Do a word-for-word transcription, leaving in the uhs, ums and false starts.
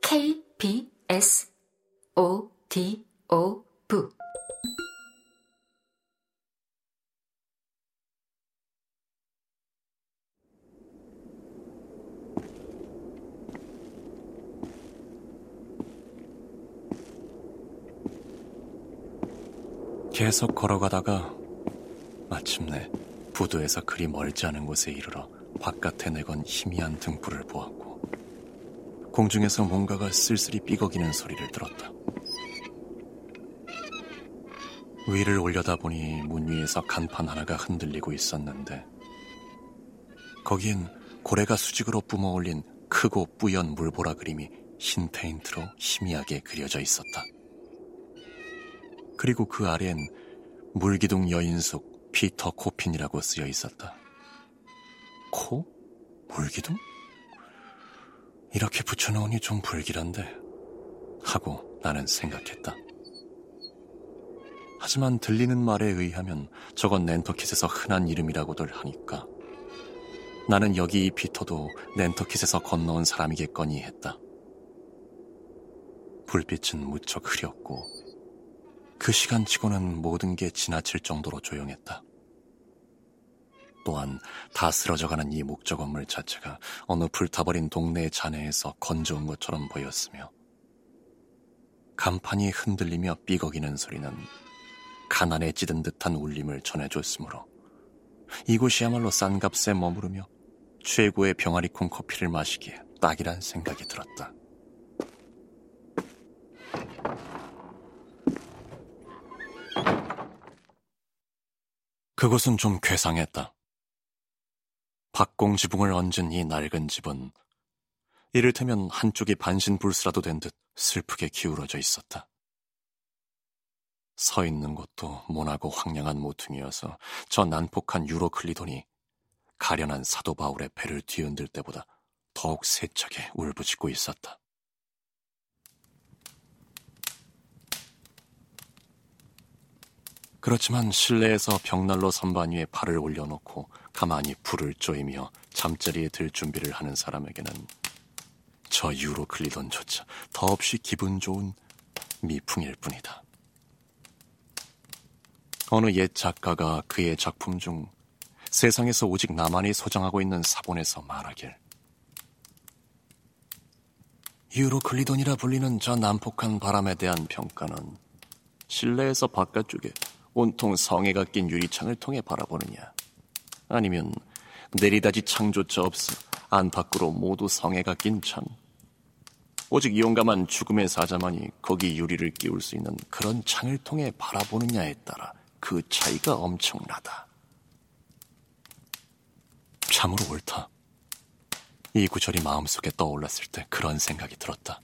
케이 비 에스 오 디 오 브이 계속 걸어가다가 마침내 부두에서 그리 멀지 않은 곳에 이르러 바깥에 내건 희미한 등불을 보았고 공중에서 뭔가가 쓸쓸히 삐걱이는 소리를 들었다. 위를 올려다보니 문 위에서 간판 하나가 흔들리고 있었는데 거기엔 고래가 수직으로 뿜어올린 크고 뿌연 물보라 그림이 흰 페인트로 희미하게 그려져 있었다. 그리고 그 아래엔 물기둥 여인 속 피터 코핀이라고 쓰여 있었다. 코? 물기둥? 이렇게 붙여놓으니 좀 불길한데 하고 나는 생각했다. 하지만 들리는 말에 의하면 저건 낸터킷에서 흔한 이름이라고들 하니까 나는 여기 이 피터도 낸터킷에서 건너온 사람이겠거니 했다. 불빛은 무척 흐렸고 그 시간치고는 모든 게 지나칠 정도로 조용했다. 또한 다 쓰러져가는 이 목적 건물 자체가 어느 불타버린 동네의 잔해에서 건져온 것처럼 보였으며 간판이 흔들리며 삐걱이는 소리는 가난에 찌든 듯한 울림을 전해줬으므로 이곳이야말로 싼 값에 머무르며 최고의 병아리콩 커피를 마시기에 딱이란 생각이 들었다. 그곳은 좀 괴상했다. 박공 지붕을 얹은 이 낡은 집은 이를테면 한쪽이 반신불수라도 된 듯 슬프게 기울어져 있었다. 서 있는 곳도 모나고 황량한 모퉁이어서 저 난폭한 유로클리돈이 가련한 사도 바울의 배를 뒤흔들 때보다 더욱 세차게 울부짖고 있었다. 그렇지만 실내에서 벽난로 선반 위에 발을 올려놓고 가만히 불을 쪼이며 잠자리에 들 준비를 하는 사람에게는 저 유로클리돈조차 더없이 기분 좋은 미풍일 뿐이다. 어느 옛 작가가 그의 작품 중 세상에서 오직 나만이 소장하고 있는 사본에서 말하길 유로클리돈이라 불리는 저 난폭한 바람에 대한 평가는 실내에서 바깥쪽에 온통 성에가 낀 유리창을 통해 바라보느냐 아니면 내리다지 창조차 없어 안팎으로 모두 성에가 낀 창 오직 용감한 죽음의 사자만이 거기 유리를 끼울 수 있는 그런 창을 통해 바라보느냐에 따라 그 차이가 엄청나다. 참으로 옳다. 이 구절이 마음속에 떠올랐을 때 그런 생각이 들었다.